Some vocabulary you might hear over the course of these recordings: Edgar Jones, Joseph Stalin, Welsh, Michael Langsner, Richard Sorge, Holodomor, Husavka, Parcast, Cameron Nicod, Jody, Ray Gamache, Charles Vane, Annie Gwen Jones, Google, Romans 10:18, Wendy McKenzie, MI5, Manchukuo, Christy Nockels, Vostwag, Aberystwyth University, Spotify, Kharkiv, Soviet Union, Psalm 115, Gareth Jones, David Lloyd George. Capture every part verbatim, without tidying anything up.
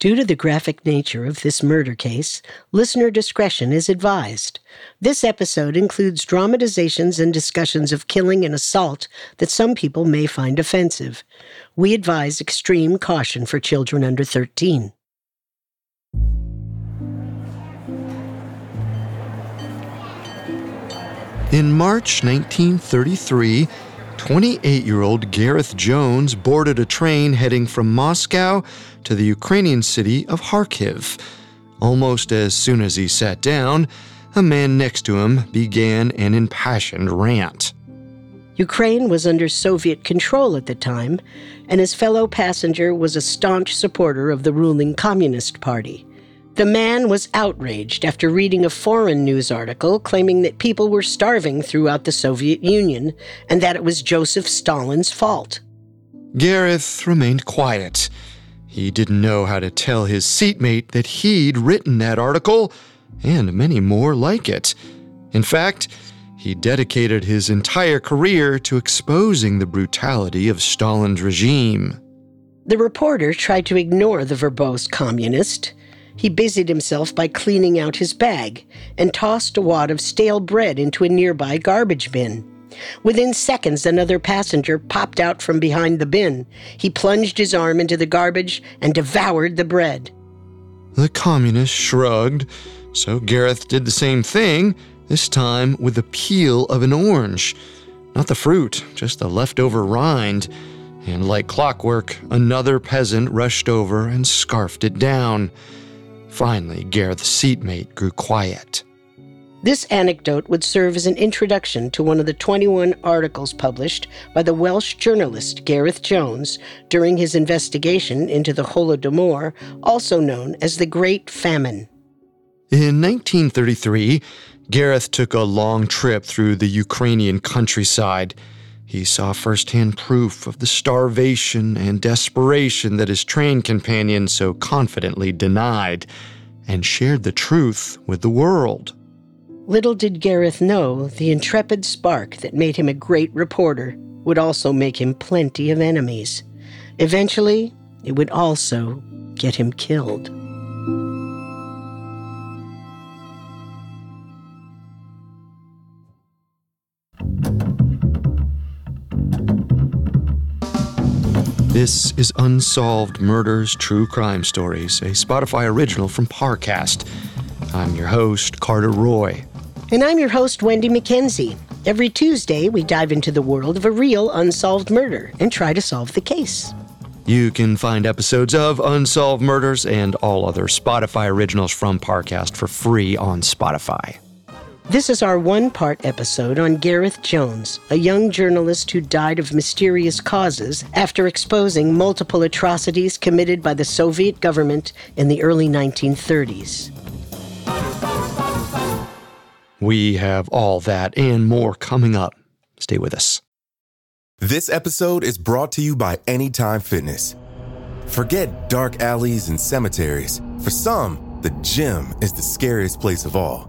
Due to the graphic nature of this murder case, listener discretion is advised. This episode includes dramatizations and discussions of killing and assault that some people may find offensive. We advise extreme caution for children under thirteen. In March nineteen thirty-three, twenty-eight-year-old Gareth Jones boarded a train heading from Moscow to the Ukrainian city of Kharkiv. Almost as soon as he sat down, a man next to him began an impassioned rant. Ukraine was under Soviet control at the time, and his fellow passenger was a staunch supporter of the ruling Communist Party. The man was outraged after reading a foreign news article claiming that people were starving throughout the Soviet Union and that it was Joseph Stalin's fault. Gareth remained quiet. He didn't know how to tell his seatmate that he'd written that article and many more like it. In fact, he dedicated his entire career to exposing the brutality of Stalin's regime. The reporter tried to ignore the verbose communist. He busied himself by cleaning out his bag and tossed a wad of stale bread into a nearby garbage bin. Within seconds, another passenger popped out from behind the bin. He plunged his arm into the garbage and devoured the bread. The communist shrugged, so Gareth did the same thing, this time with the peel of an orange. Not the fruit, just the leftover rind. And like clockwork, another peasant rushed over and scarfed it down. Finally, Gareth's seatmate grew quiet. This anecdote would serve as an introduction to one of the twenty-one articles published by the Welsh journalist Gareth Jones during his investigation into the Holodomor, also known as the Great Famine. In nineteen thirty-three, Gareth took a long trip through the Ukrainian countryside. He saw firsthand proof of the starvation and desperation that his train companion so confidently denied, and shared the truth with the world. Little did Gareth know the intrepid spark that made him a great reporter would also make him plenty of enemies. Eventually, it would also get him killed. This is Unsolved Murders True Crime Stories, a Spotify original from Parcast. I'm your host, Carter Roy. And I'm your host, Wendy McKenzie. Every Tuesday, we dive into the world of a real unsolved murder and try to solve the case. You can find episodes of Unsolved Murders and all other Spotify originals from Parcast for free on Spotify. This is our one-part episode on Gareth Jones, a young journalist who died of mysterious causes after exposing multiple atrocities committed by the Soviet government in the early nineteen thirties. We have all that and more coming up. Stay with us. This episode is brought to you by Anytime Fitness. Forget dark alleys and cemeteries. For some, the gym is the scariest place of all.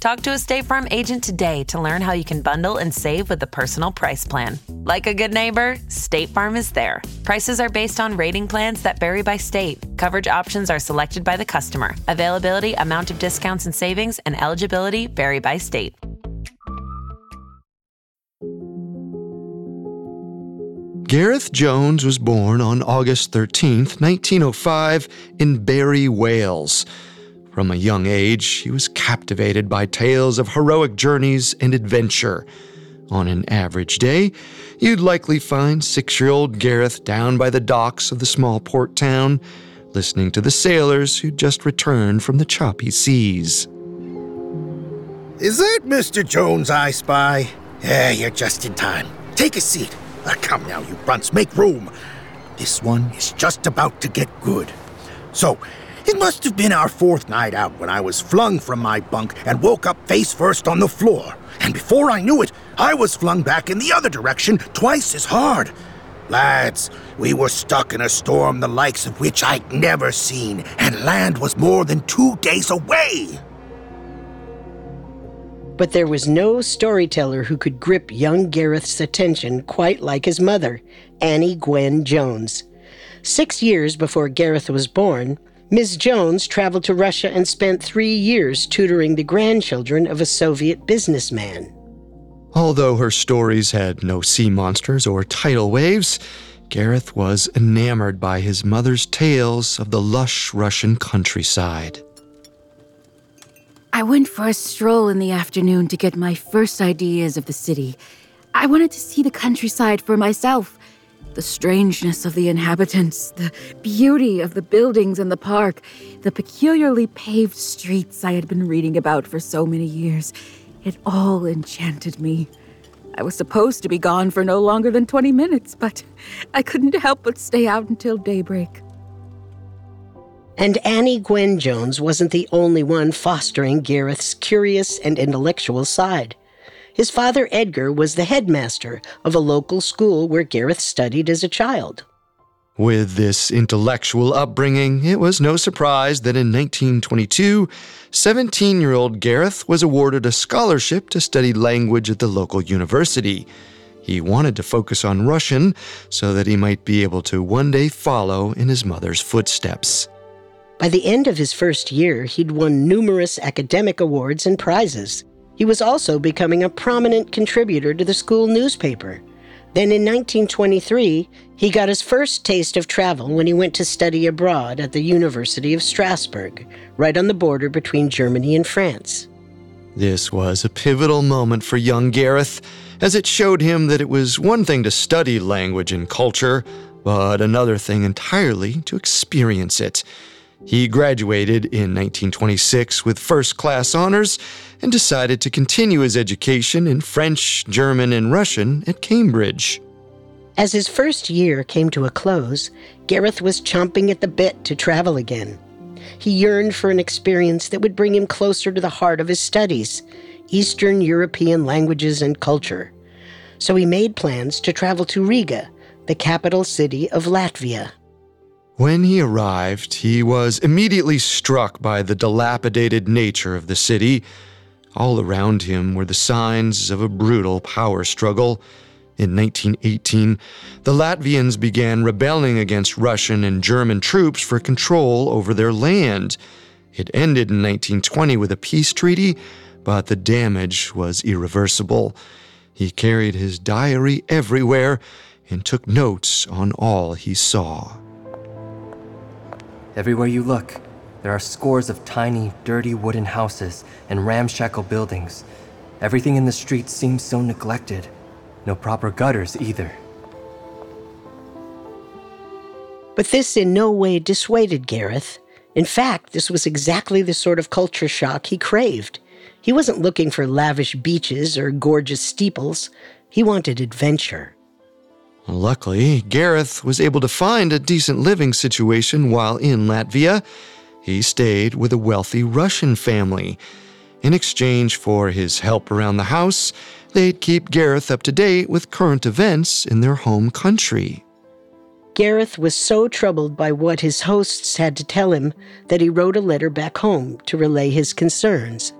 Talk to a State Farm agent today to learn how you can bundle and save with the Personal Price Plan. Like a good neighbor, State Farm is there. Prices are based on rating plans that vary by state. Coverage options are selected by the customer. Availability, amount of discounts and savings, and eligibility vary by state. Gareth Jones was born on August thirteenth, nineteen oh five, in Barry, Wales. From a young age, he was captivated by tales of heroic journeys and adventure. On an average day, you'd likely find six-year-old Gareth down by the docks of the small port town, listening to the sailors who'd just returned from the choppy seas. Is that Mister Jones I spy? Yeah, you're just in time. Take a seat. Ah, come now, you brunts, make room. This one is just about to get good. So, It must have been our fourth night out when I was flung from my bunk and woke up face first on the floor. And before I knew it, I was flung back in the other direction twice as hard. Lads, we were stuck in a storm the likes of which I'd never seen, and land was more than two days away. But there was no storyteller who could grip young Gareth's attention quite like his mother, Annie Gwen Jones. Six years before Gareth was born, Miz Jones traveled to Russia and spent three years tutoring the grandchildren of a Soviet businessman. Although her stories had no sea monsters or tidal waves, Gareth was enamored by his mother's tales of the lush Russian countryside. I went for a stroll in the afternoon to get my first ideas of the city. I wanted to see the countryside for myself. The strangeness of the inhabitants, the beauty of the buildings and the park, the peculiarly paved streets I had been reading about for so many years. It all enchanted me. I was supposed to be gone for no longer than twenty minutes, but I couldn't help but stay out until daybreak. And Annie Gwen Jones wasn't the only one fostering Gareth's curious and intellectual side. His father, Edgar, was the headmaster of a local school where Gareth studied as a child. With this intellectual upbringing, it was no surprise that in nineteen twenty-two, seventeen-year-old Gareth was awarded a scholarship to study language at the local university. He wanted to focus on Russian so that he might be able to one day follow in his mother's footsteps. By the end of his first year, he'd won numerous academic awards and prizes. He was also becoming a prominent contributor to the school newspaper. Then in nineteen twenty-three, he got his first taste of travel when he went to study abroad at the University of Strasbourg, right on the border between Germany and France. This was a pivotal moment for young Gareth, as it showed him that it was one thing to study language and culture, but another thing entirely to experience it. He graduated in nineteen twenty-six with first-class honors and decided to continue his education in French, German, and Russian at Cambridge. As his first year came to a close, Gareth was chomping at the bit to travel again. He yearned for an experience that would bring him closer to the heart of his studies, Eastern European languages and culture. So he made plans to travel to Riga, the capital city of Latvia. When he arrived, he was immediately struck by the dilapidated nature of the city. All around him were the signs of a brutal power struggle. In nineteen eighteen, the Latvians began rebelling against Russian and German troops for control over their land. It ended in nineteen twenty with a peace treaty, but the damage was irreversible. He carried his diary everywhere and took notes on all he saw. Everywhere you look, there are scores of tiny, dirty wooden houses and ramshackle buildings. Everything in the streets seems so neglected. No proper gutters either. But this in no way dissuaded Gareth. In fact, this was exactly the sort of culture shock he craved. He wasn't looking for lavish beaches or gorgeous steeples. He wanted adventure. Luckily, Gareth was able to find a decent living situation while in Latvia. He stayed with a wealthy Russian family. In exchange for his help around the house, they'd keep Gareth up to date with current events in their home country. Gareth was so troubled by what his hosts had to tell him that he wrote a letter back home to relay his concerns.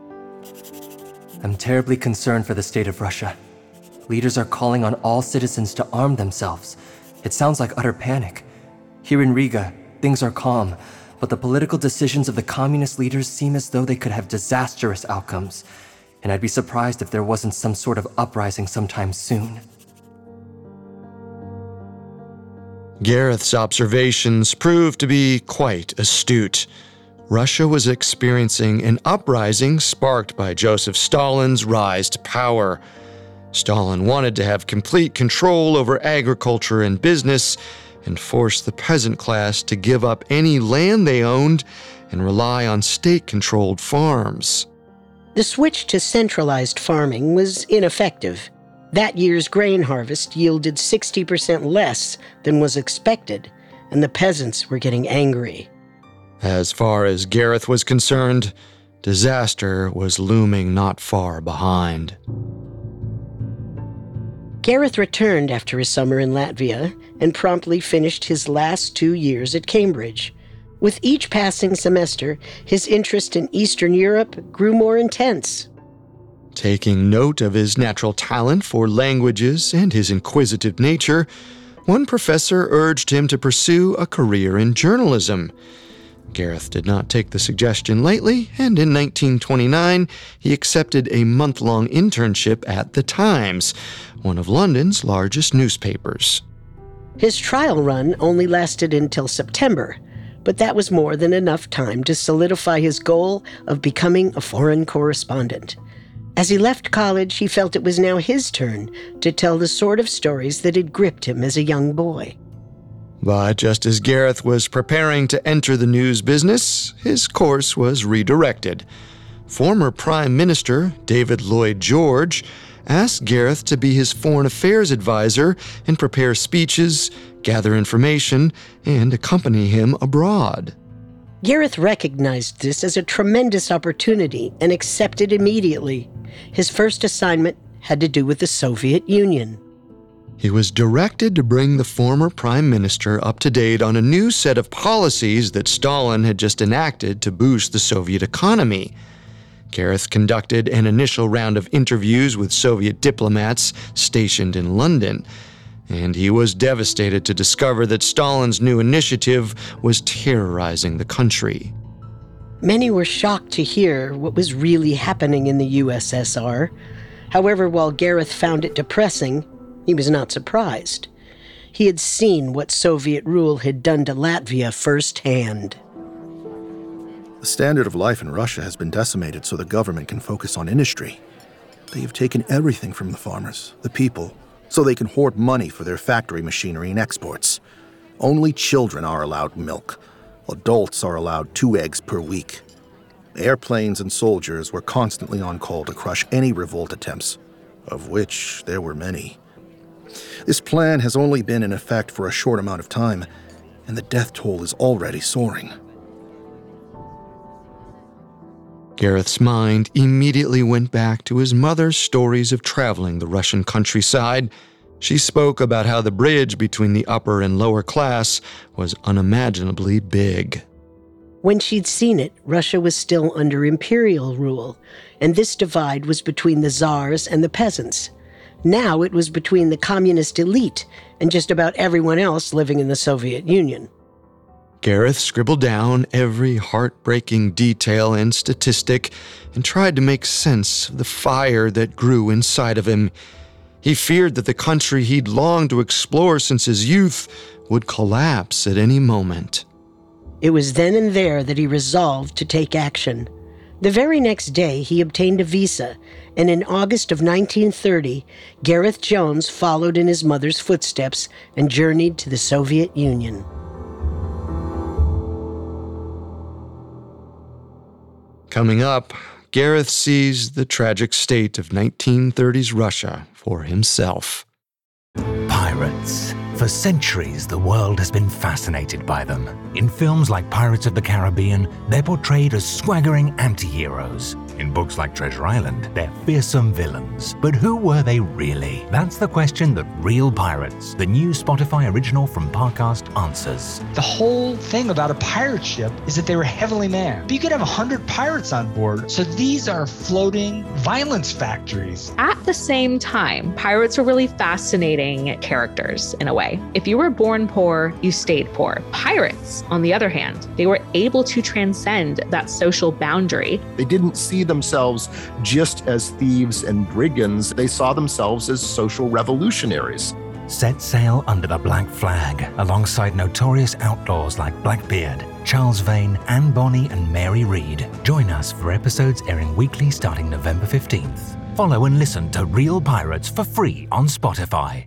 I'm terribly concerned for the state of Russia. Leaders are calling on all citizens to arm themselves. It sounds like utter panic. Here in Riga, things are calm, but the political decisions of the communist leaders seem as though they could have disastrous outcomes. And I'd be surprised if there wasn't some sort of uprising sometime soon. Gareth's observations proved to be quite astute. Russia was experiencing an uprising sparked by Joseph Stalin's rise to power. Stalin wanted to have complete control over agriculture and business and force the peasant class to give up any land they owned and rely on state-controlled farms. The switch to centralized farming was ineffective. That year's grain harvest yielded sixty percent less than was expected, and the peasants were getting angry. As far as Gareth was concerned, disaster was looming not far behind. Gareth returned after his summer in Latvia and promptly finished his last two years at Cambridge. With each passing semester, his interest in Eastern Europe grew more intense. Taking note of his natural talent for languages and his inquisitive nature, one professor urged him to pursue a career in journalism. Gareth did not take the suggestion lightly, and in nineteen twenty-nine, he accepted a month-long internship at The Times, one of London's largest newspapers. His trial run only lasted until September, but that was more than enough time to solidify his goal of becoming a foreign correspondent. As he left college, he felt it was now his turn to tell the sort of stories that had gripped him as a young boy. But just as Gareth was preparing to enter the news business, his course was redirected. Former Prime Minister David Lloyd George asked Gareth to be his foreign affairs advisor and prepare speeches, gather information, and accompany him abroad. Gareth recognized this as a tremendous opportunity and accepted immediately. His first assignment had to do with the Soviet Union. He was directed to bring the former prime minister up to date on a new set of policies that Stalin had just enacted to boost the Soviet economy. Gareth conducted an initial round of interviews with Soviet diplomats stationed in London, and he was devastated to discover that Stalin's new initiative was terrorizing the country. Many were shocked to hear what was really happening in the U S S R. However, while Gareth found it depressing, he was not surprised. He had seen what Soviet rule had done to Latvia firsthand. The standard of life in Russia has been decimated so the government can focus on industry. They have taken everything from the farmers, the people, so they can hoard money for their factory machinery and exports. Only children are allowed milk. Adults are allowed two eggs per week. Airplanes and soldiers were constantly on call to crush any revolt attempts, of which there were many. This plan has only been in effect for a short amount of time, and the death toll is already soaring. Gareth's mind immediately went back to his mother's stories of traveling the Russian countryside. She spoke about how the bridge between the upper and lower class was unimaginably big. When she'd seen it, Russia was still under imperial rule, and this divide was between the czars and the peasants. Now it was between the communist elite and just about everyone else living in the Soviet Union. Gareth scribbled down every heartbreaking detail and statistic and tried to make sense of the fire that grew inside of him. He feared that the country he'd longed to explore since his youth would collapse at any moment. It was then and there that he resolved to take action. The very next day, he obtained a visa, and in August of nineteen thirty, Gareth Jones followed in his mother's footsteps and journeyed to the Soviet Union. Coming up, Gareth sees the tragic state of nineteen thirties Russia for himself. Pirates. For centuries, the world has been fascinated by them. In films like Pirates of the Caribbean, they're portrayed as swaggering anti-heroes. In books like Treasure Island, they're fearsome villains. But who were they really? That's the question that Real Pirates, the new Spotify original from Parcast, answers. The whole thing about a pirate ship is that they were heavily manned. But you could have one hundred pirates on board, so these are floating violence factories. At the same time, pirates were really fascinating characters in a way. If you were born poor, you stayed poor. Pirates, on the other hand, they were able to transcend that social boundary. They didn't see themselves just as thieves and brigands. They saw themselves as social revolutionaries. Set sail under the black flag, alongside notorious outlaws like Blackbeard, Charles Vane, Anne Bonny, and Mary Read. Join us for episodes airing weekly starting November fifteenth. Follow and listen to Real Pirates for free on Spotify.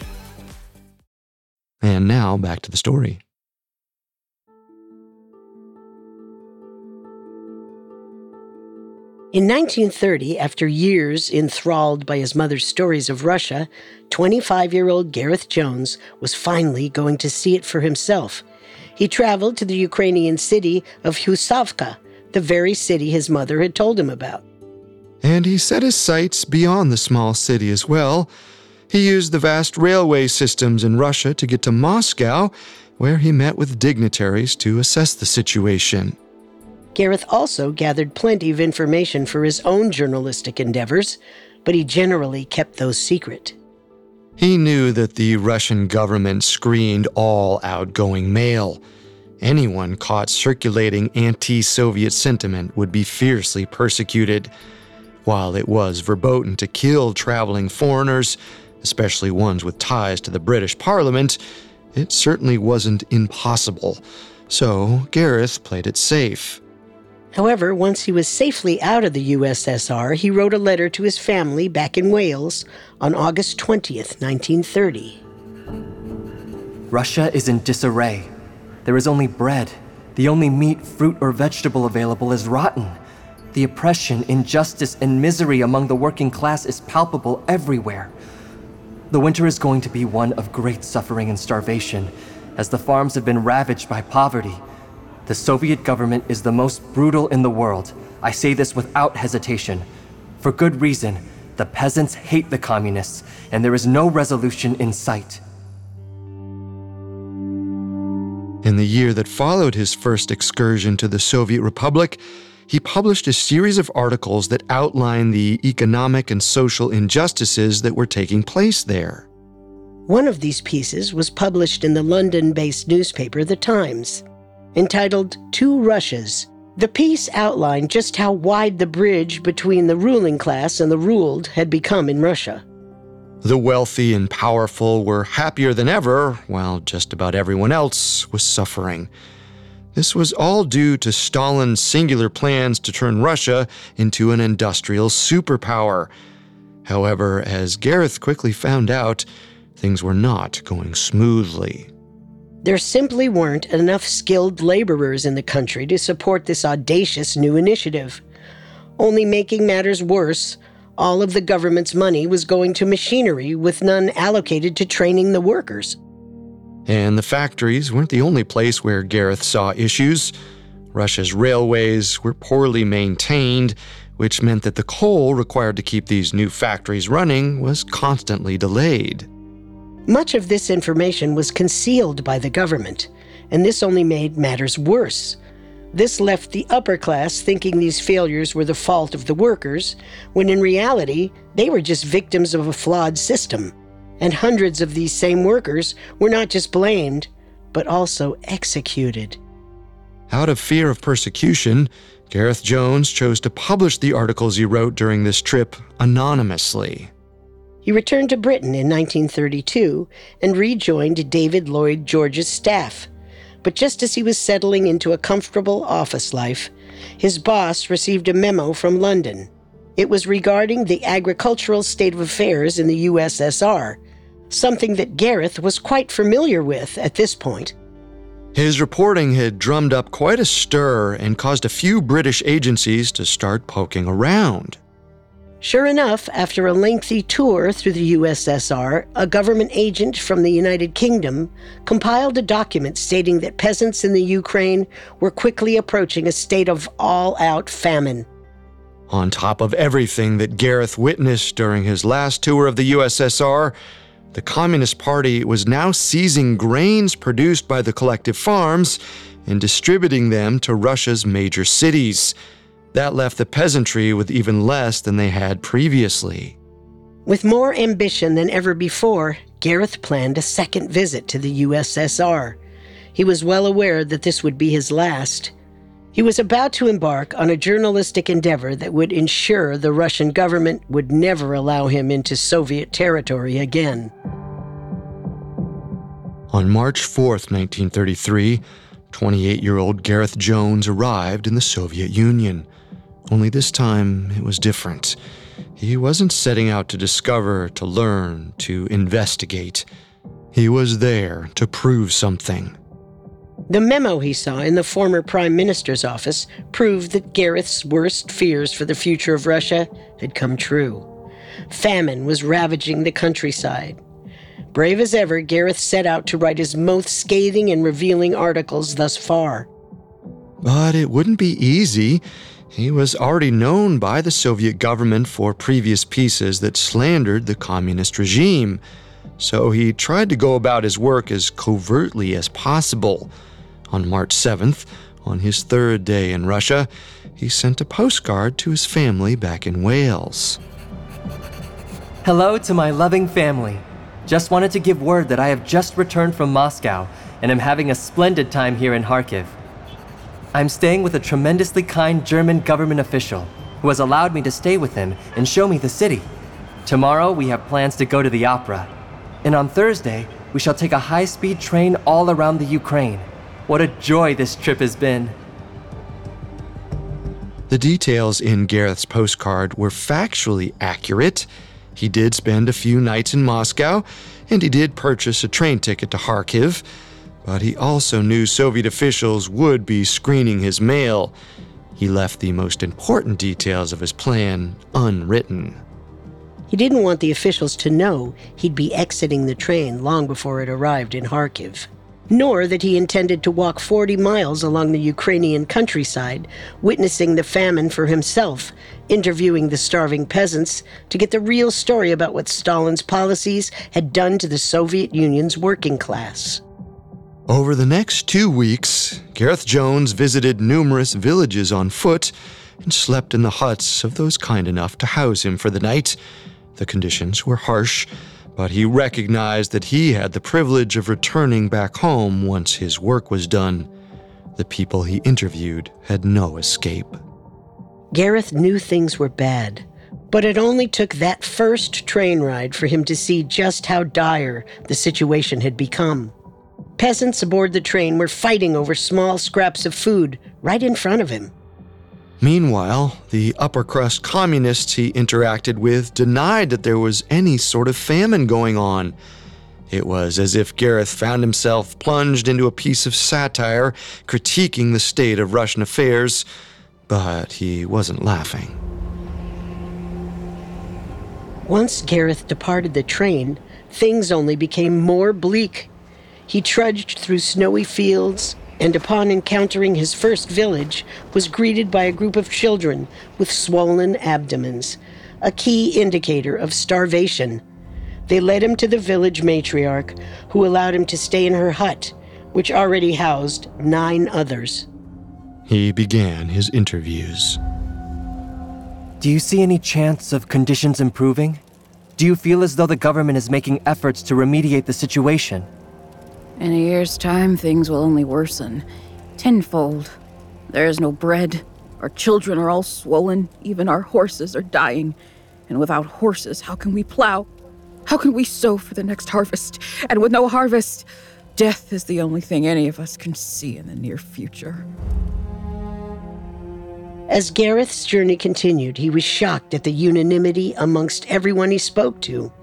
And now, back to the story. In nineteen thirty, after years enthralled by his mother's stories of Russia, twenty-five-year-old Gareth Jones was finally going to see it for himself. He traveled to the Ukrainian city of Husavka, the very city his mother had told him about. And he set his sights beyond the small city as well. He used the vast railway systems in Russia to get to Moscow, where he met with dignitaries to assess the situation. Gareth also gathered plenty of information for his own journalistic endeavors, but he generally kept those secret. He knew that the Russian government screened all outgoing mail. Anyone caught circulating anti-Soviet sentiment would be fiercely persecuted. While it was verboten to kill traveling foreigners, especially ones with ties to the British Parliament, it certainly wasn't impossible. So Gareth played it safe. However, once he was safely out of the U S S R, he wrote a letter to his family back in Wales on August twentieth, nineteen thirty. Russia is in disarray. There is only bread. The only meat, fruit, or vegetable available is rotten. The oppression, injustice, and misery among the working class is palpable everywhere. The winter is going to be one of great suffering and starvation, as the farms have been ravaged by poverty. The Soviet government is the most brutal in the world. I say this without hesitation. For good reason, the peasants hate the communists, and there is no resolution in sight. In the year that followed his first excursion to the Soviet Republic, he published a series of articles that outlined the economic and social injustices that were taking place there. One of these pieces was published in the London-based newspaper The Times, entitled Two Russias. The piece outlined just how wide the bridge between the ruling class and the ruled had become in Russia. The wealthy and powerful were happier than ever, while just about everyone else was suffering. This was all due to Stalin's singular plans to turn Russia into an industrial superpower. However, as Gareth quickly found out, things were not going smoothly. There simply weren't enough skilled laborers in the country to support this audacious new initiative. Only making matters worse, all of the government's money was going to machinery with none allocated to training the workers. And the factories weren't the only place where Gareth saw issues. Russia's railways were poorly maintained, which meant that the coal required to keep these new factories running was constantly delayed. Much of this information was concealed by the government, and this only made matters worse. This left the upper class thinking these failures were the fault of the workers, when in reality, they were just victims of a flawed system. And hundreds of these same workers were not just blamed, but also executed. Out of fear of persecution, Gareth Jones chose to publish the articles he wrote during this trip anonymously. He returned to Britain in nineteen thirty-two and rejoined David Lloyd George's staff. But just as he was settling into a comfortable office life, his boss received a memo from London. It was regarding the agricultural state of affairs in the U S S R, something that Gareth was quite familiar with at this point. His reporting had drummed up quite a stir and caused a few British agencies to start poking around. Sure enough, after a lengthy tour through the U S S R, a government agent from the United Kingdom compiled a document stating that peasants in the Ukraine were quickly approaching a state of all-out famine. On top of everything that Gareth witnessed during his last tour of the U S S R, the Communist Party was now seizing grains produced by the collective farms and distributing them to Russia's major cities. That left the peasantry with even less than they had previously. With more ambition than ever before, Gareth planned a second visit to the U S S R. He was well aware that this would be his last. He was about to embark on a journalistic endeavor that would ensure the Russian government would never allow him into Soviet territory again. On March fourth, nineteen thirty-three, twenty-eight-year-old Gareth Jones arrived in the Soviet Union. Only this time, it was different. He wasn't setting out to discover, to learn, to investigate. He was there to prove something. The memo he saw in the former prime minister's office proved that Gareth's worst fears for the future of Russia had come true. Famine was ravaging the countryside. Brave as ever, Gareth set out to write his most scathing and revealing articles thus far. But it wouldn't be easy. He was already known by the Soviet government for previous pieces that slandered the communist regime. So he tried to go about his work as covertly as possible. On March seventh, on his third day in Russia, he sent a postcard to his family back in Wales. Hello to my loving family. Just wanted to give word that I have just returned from Moscow and am having a splendid time here in Kharkiv. I'm staying with a tremendously kind German government official who has allowed me to stay with him and show me the city. Tomorrow we have plans to go to the opera. And on Thursday, we shall take a high-speed train all around the Ukraine. What a joy this trip has been. The details in Gareth's postcard were factually accurate. He did spend a few nights in Moscow, and he did purchase a train ticket to Kharkiv. But he also knew Soviet officials would be screening his mail. He left the most important details of his plan unwritten. He didn't want the officials to know he'd be exiting the train long before it arrived in Kharkiv, nor that he intended to walk forty miles along the Ukrainian countryside, witnessing the famine for himself, interviewing the starving peasants to get the real story about what Stalin's policies had done to the Soviet Union's working class. Over the next two weeks, Gareth Jones visited numerous villages on foot and slept in the huts of those kind enough to house him for the night. The conditions were harsh, but he recognized that he had the privilege of returning back home once his work was done. The people he interviewed had no escape. Gareth knew things were bad, but it only took that first train ride for him to see just how dire the situation had become. Peasants aboard the train were fighting over small scraps of food right in front of him. Meanwhile, the upper-crust communists he interacted with denied that there was any sort of famine going on. It was as if Gareth found himself plunged into a piece of satire critiquing the state of Russian affairs, but he wasn't laughing. Once Gareth departed the train, things only became more bleak. He trudged through snowy fields, and upon encountering his first village, was greeted by a group of children with swollen abdomens, a key indicator of starvation. They led him to the village matriarch, who allowed him to stay in her hut, which already housed nine others. He began his interviews. Do you see any chance of conditions improving? Do you feel as though the government is making efforts to remediate the situation? In a year's time, things will only worsen, tenfold. There is no bread. Our children are all swollen. Even our horses are dying. And without horses, how can we plow? How can we sow for the next harvest? And with no harvest, death is the only thing any of us can see in the near future. As Gareth's journey continued, he was shocked at the unanimity amongst everyone he spoke to.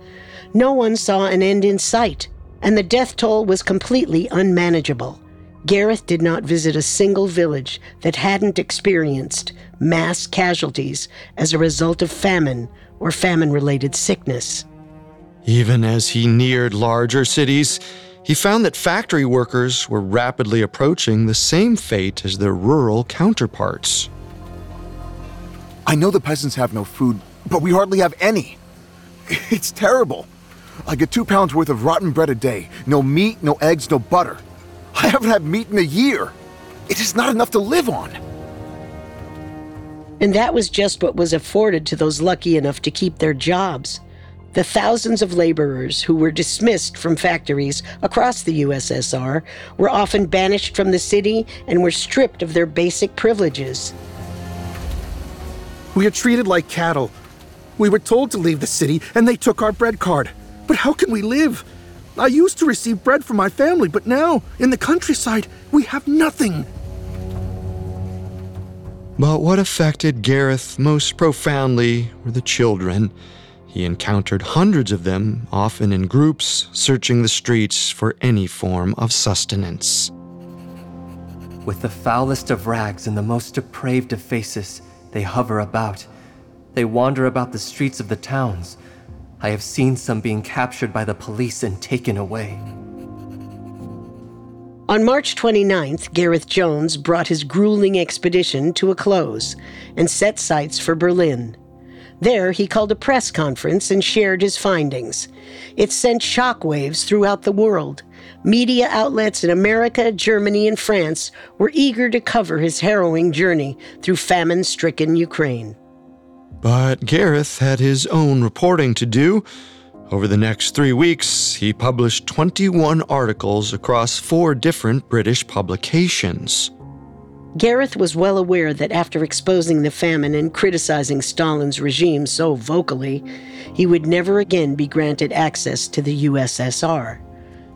No one saw an end in sight, and the death toll was completely unmanageable. Gareth did not visit a single village that hadn't experienced mass casualties as a result of famine or famine-related sickness. Even as he neared larger cities, he found that factory workers were rapidly approaching the same fate as their rural counterparts. I know the peasants have no food, but we hardly have any. It's terrible. I get two pounds worth of rotten bread a day. No meat, no eggs, no butter. I haven't had meat in a year. It is not enough to live on. And that was just what was afforded to those lucky enough to keep their jobs. The thousands of laborers who were dismissed from factories across the U S S R were often banished from the city and were stripped of their basic privileges. We are treated like cattle. We were told to leave the city, and they took our bread card. But how can we live? I used to receive bread from my family, but now, in the countryside, we have nothing. But what affected Gareth most profoundly were the children. He encountered hundreds of them, often in groups, searching the streets for any form of sustenance. With the foulest of rags and the most depraved of faces, they hover about. They wander about the streets of the towns. I have seen some being captured by the police and taken away. On March twenty-ninth, Gareth Jones brought his grueling expedition to a close and set sights for Berlin. There, he called a press conference and shared his findings. It sent shockwaves throughout the world. Media outlets in America, Germany, and France were eager to cover his harrowing journey through famine-stricken Ukraine. But Gareth had his own reporting to do. Over the next three weeks, he published twenty-one articles across four different British publications. Gareth was well aware that after exposing the famine and criticizing Stalin's regime so vocally, he would never again be granted access to the U S S R.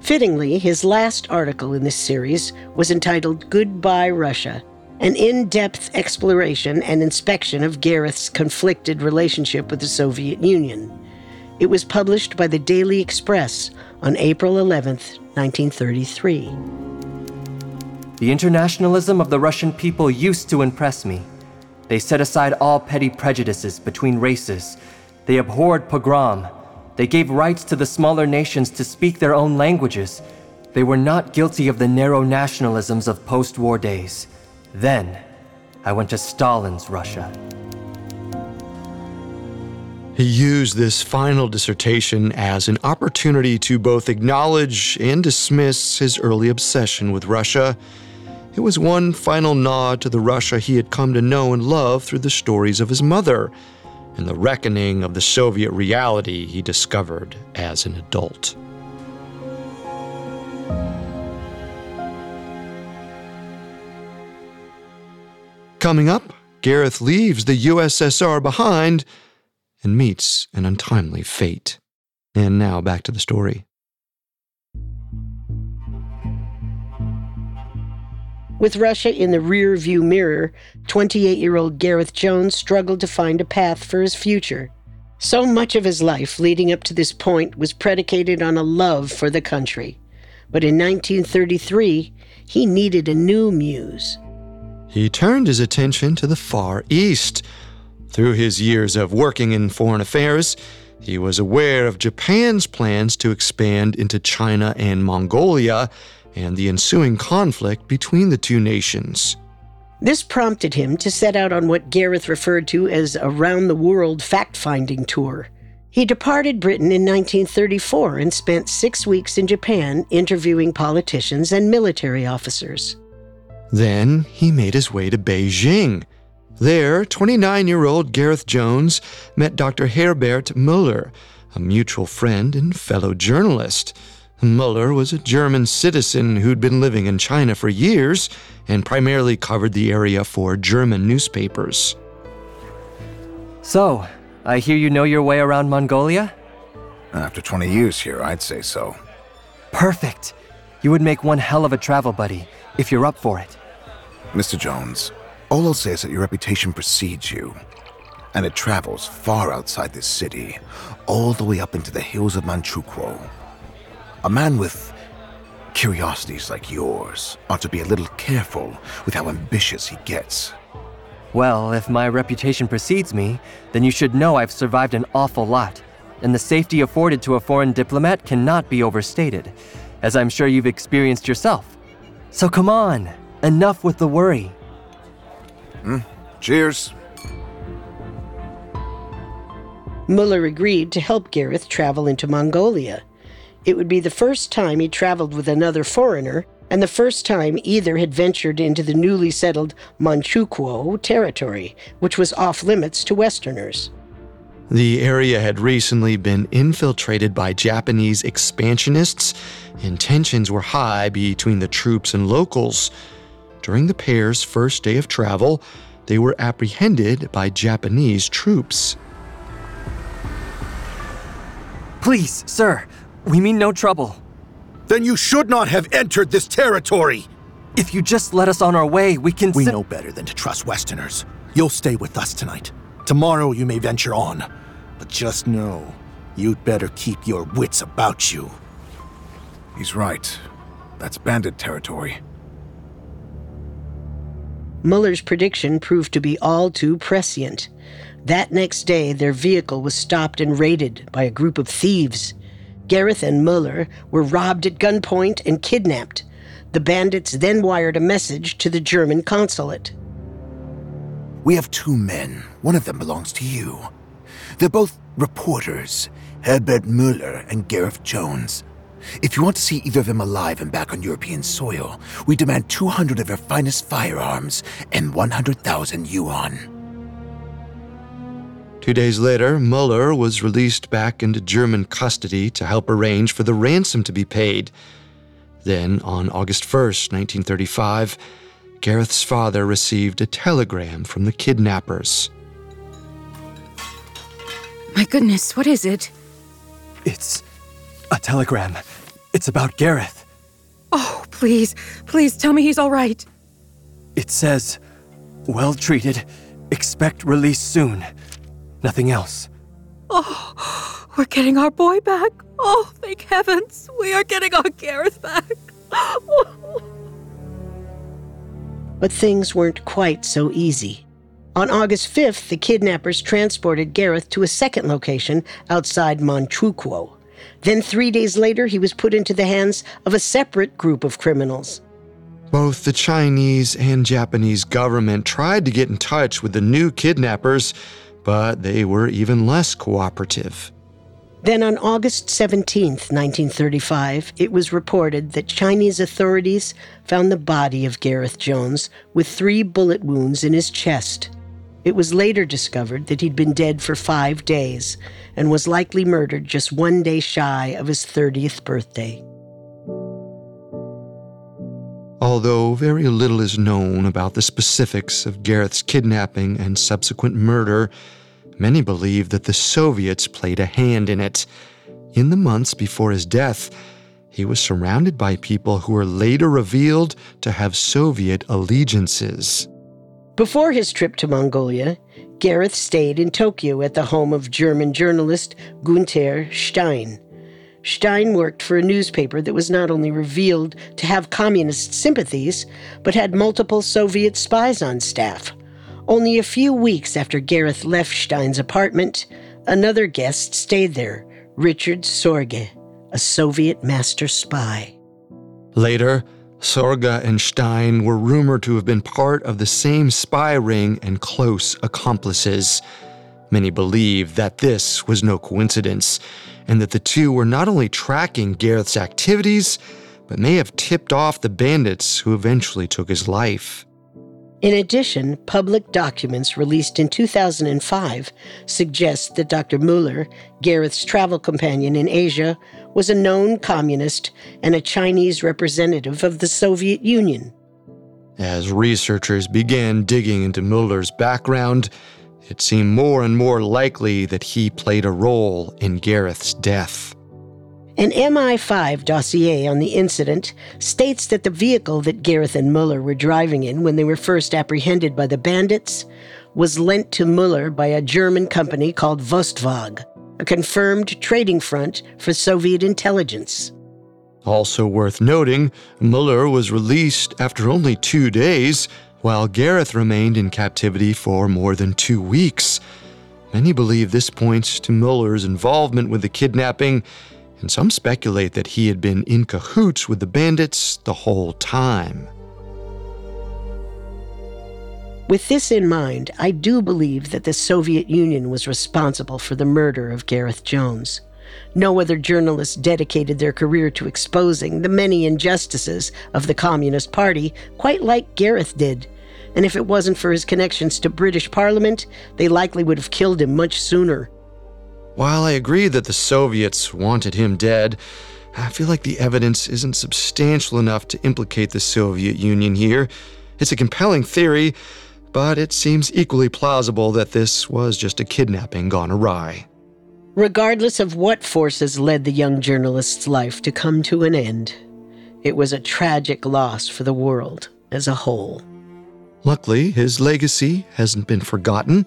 Fittingly, his last article in this series was entitled Goodbye Russia, an in-depth exploration and inspection of Gareth's conflicted relationship with the Soviet Union. It was published by the Daily Express on April eleventh, nineteen thirty-three. The internationalism of the Russian people used to impress me. They set aside all petty prejudices between races. They abhorred pogrom. They gave rights to the smaller nations to speak their own languages. They were not guilty of the narrow nationalisms of post-war days. Then, I went to Stalin's Russia. He used this final dissertation as an opportunity to both acknowledge and dismiss his early obsession with Russia. It was one final nod to the Russia he had come to know and love through the stories of his mother and the reckoning of the Soviet reality he discovered as an adult. Coming up, Gareth leaves the U S S R behind and meets an untimely fate. And now back to the story. With Russia in the rear-view mirror, twenty-eight-year-old Gareth Jones struggled to find a path for his future. So much of his life leading up to this point was predicated on a love for the country. But in nineteen thirty-three, he needed a new muse. He turned his attention to the Far East. Through his years of working in foreign affairs, he was aware of Japan's plans to expand into China and Mongolia, and the ensuing conflict between the two nations. This prompted him to set out on what Gareth referred to as a round-the-world fact-finding tour. He departed Britain in nineteen thirty-four and spent six weeks in Japan interviewing politicians and military officers. Then he made his way to Beijing. There, twenty-nine-year-old Gareth Jones met Doctor Herbert Muller, a mutual friend and fellow journalist. Muller was a German citizen who'd been living in China for years and primarily covered the area for German newspapers. So, I hear you know your way around Mongolia? After twenty years here, I'd say so. Perfect! You would make one hell of a travel buddy, if you're up for it. Mister Jones, all I'll say is that your reputation precedes you, and it travels far outside this city, all the way up into the hills of Manchukuo. A man with curiosities like yours ought to be a little careful with how ambitious he gets. Well, if my reputation precedes me, then you should know I've survived an awful lot, and the safety afforded to a foreign diplomat cannot be overstated, as I'm sure you've experienced yourself. So come on, enough with the worry. Mm, cheers. Muller agreed to help Gareth travel into Mongolia. It would be the first time he traveled with another foreigner, and the first time either had ventured into the newly settled Manchukuo territory, which was off-limits to Westerners. The area had recently been infiltrated by Japanese expansionists, and tensions were high between the troops and locals. During the pair's first day of travel, they were apprehended by Japanese troops. Please, sir, we mean no trouble. Then you should not have entered this territory! If you just let us on our way, we can... We si- know better than to trust Westerners. You'll stay with us tonight. Tomorrow you may venture on. But just know, you'd better keep your wits about you. He's right. That's bandit territory. Muller's prediction proved to be all too prescient. That next day, their vehicle was stopped and raided by a group of thieves. Gareth and Muller were robbed at gunpoint and kidnapped. The bandits then wired a message to the German consulate. We have two men. One of them belongs to you. They're both reporters, Herbert Muller and Gareth Jones. If you want to see either of them alive and back on European soil, we demand two hundred of your finest firearms and one hundred thousand yuan. Two days later, Muller was released back into German custody to help arrange for the ransom to be paid. Then, on August first, nineteen thirty-five, Gareth's father received a telegram from the kidnappers. My goodness, what is it? It's... a telegram. It's about Gareth. Oh, please, please tell me he's all right. It says, well treated, expect release soon. Nothing else. Oh, we're getting our boy back. Oh, thank heavens, we are getting our Gareth back. But things weren't quite so easy. On August fifth, the kidnappers transported Gareth to a second location outside Manchukuo. Then three days later, he was put into the hands of a separate group of criminals. Both the Chinese and Japanese government tried to get in touch with the new kidnappers, but they were even less cooperative. Then on August seventeenth, nineteen thirty-five, it was reported that Chinese authorities found the body of Gareth Jones with three bullet wounds in his chest. It was later discovered that he'd been dead for five days and was likely murdered just one day shy of his thirtieth birthday. Although very little is known about the specifics of Gareth's kidnapping and subsequent murder, many believe that the Soviets played a hand in it. In the months before his death, he was surrounded by people who were later revealed to have Soviet allegiances. Before his trip to Mongolia, Gareth stayed in Tokyo at the home of German journalist Gunter Stein. Stein worked for a newspaper that was not only revealed to have communist sympathies, but had multiple Soviet spies on staff. Only a few weeks after Gareth left Stein's apartment, another guest stayed there, Richard Sorge, a Soviet master spy. Later, Sorge and Stein were rumored to have been part of the same spy ring and close accomplices. Many believe that this was no coincidence, and that the two were not only tracking Gareth's activities, but may have tipped off the bandits who eventually took his life. In addition, public documents released in two thousand five suggest that Doctor Muller, Gareth's travel companion in Asia, was a known communist and a Chinese representative of the Soviet Union. As researchers began digging into Muller's background, it seemed more and more likely that he played a role in Gareth's death. An M I five dossier on the incident states that the vehicle that Gareth and Muller were driving in when they were first apprehended by the bandits was lent to Muller by a German company called Vostwag, a confirmed trading front for Soviet intelligence. Also worth noting, Muller was released after only two days, while Gareth remained in captivity for more than two weeks. Many believe this points to Muller's involvement with the kidnapping, and some speculate that he had been in cahoots with the bandits the whole time. With this in mind, I do believe that the Soviet Union was responsible for the murder of Gareth Jones. No other journalists dedicated their career to exposing the many injustices of the Communist Party quite like Gareth did. And if it wasn't for his connections to British Parliament, they likely would have killed him much sooner. While I agree that the Soviets wanted him dead, I feel like the evidence isn't substantial enough to implicate the Soviet Union here. It's a compelling theory, but it seems equally plausible that this was just a kidnapping gone awry. Regardless of what forces led the young journalist's life to come to an end, it was a tragic loss for the world as a whole. Luckily, his legacy hasn't been forgotten.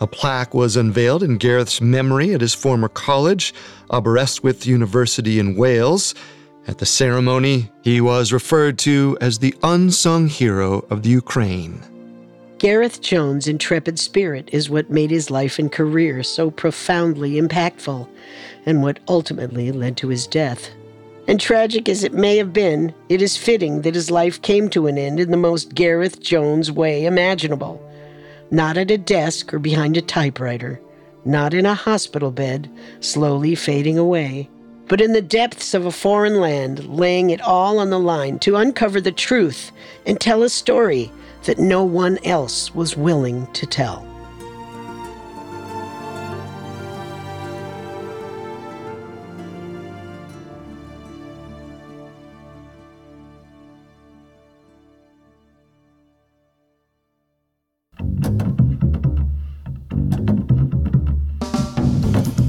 A plaque was unveiled in Gareth's memory at his former college, Aberystwyth University in Wales. At the ceremony, he was referred to as the unsung hero of the Ukraine. Gareth Jones' intrepid spirit is what made his life and career so profoundly impactful, and what ultimately led to his death. And tragic as it may have been, it is fitting that his life came to an end in the most Gareth Jones way imaginable. Not at a desk or behind a typewriter, not in a hospital bed, slowly fading away, but in the depths of a foreign land, laying it all on the line to uncover the truth and tell a story that no one else was willing to tell.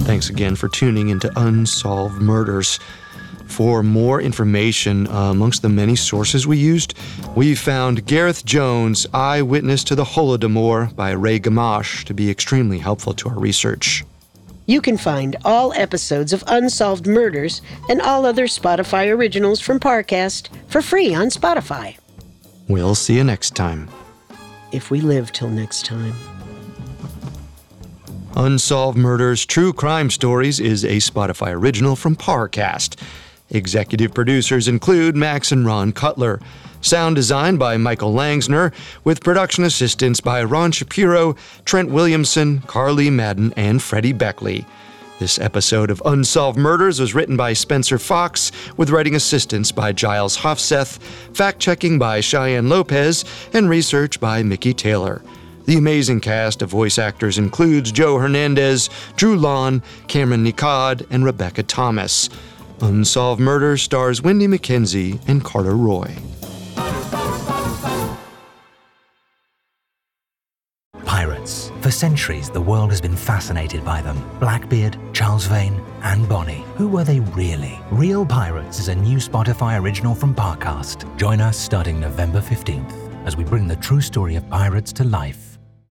Thanks again for tuning into Unsolved Murders. For more information uh, amongst the many sources we used, we found Gareth Jones, Eyewitness to the Holodomor by Ray Gamache to be extremely helpful to our research. You can find all episodes of Unsolved Murders and all other Spotify originals from Parcast for free on Spotify. We'll see you next time. If we live till next time. Unsolved Murders True Crime Stories is a Spotify original from Parcast. Executive producers include Max and Ron Cutler. Sound design by Michael Langsner, with production assistance by Ron Shapiro, Trent Williamson, Carly Madden, and Freddie Beckley. This episode of Unsolved Murders was written by Spencer Fox, with writing assistance by Giles Hofseth, fact-checking by Cheyenne Lopez, and research by Mickey Taylor. The amazing cast of voice actors includes Joe Hernandez, Drew Lawn, Cameron Nicod, and Rebecca Thomas. Unsolved Murder stars Wendy McKenzie and Carter Roy. Pirates. For centuries, the world has been fascinated by them. Blackbeard, Charles Vane, and Bonnie. Who were they really? Real Pirates is a new Spotify original from Parcast. Join us starting November fifteenth as we bring the true story of pirates to life.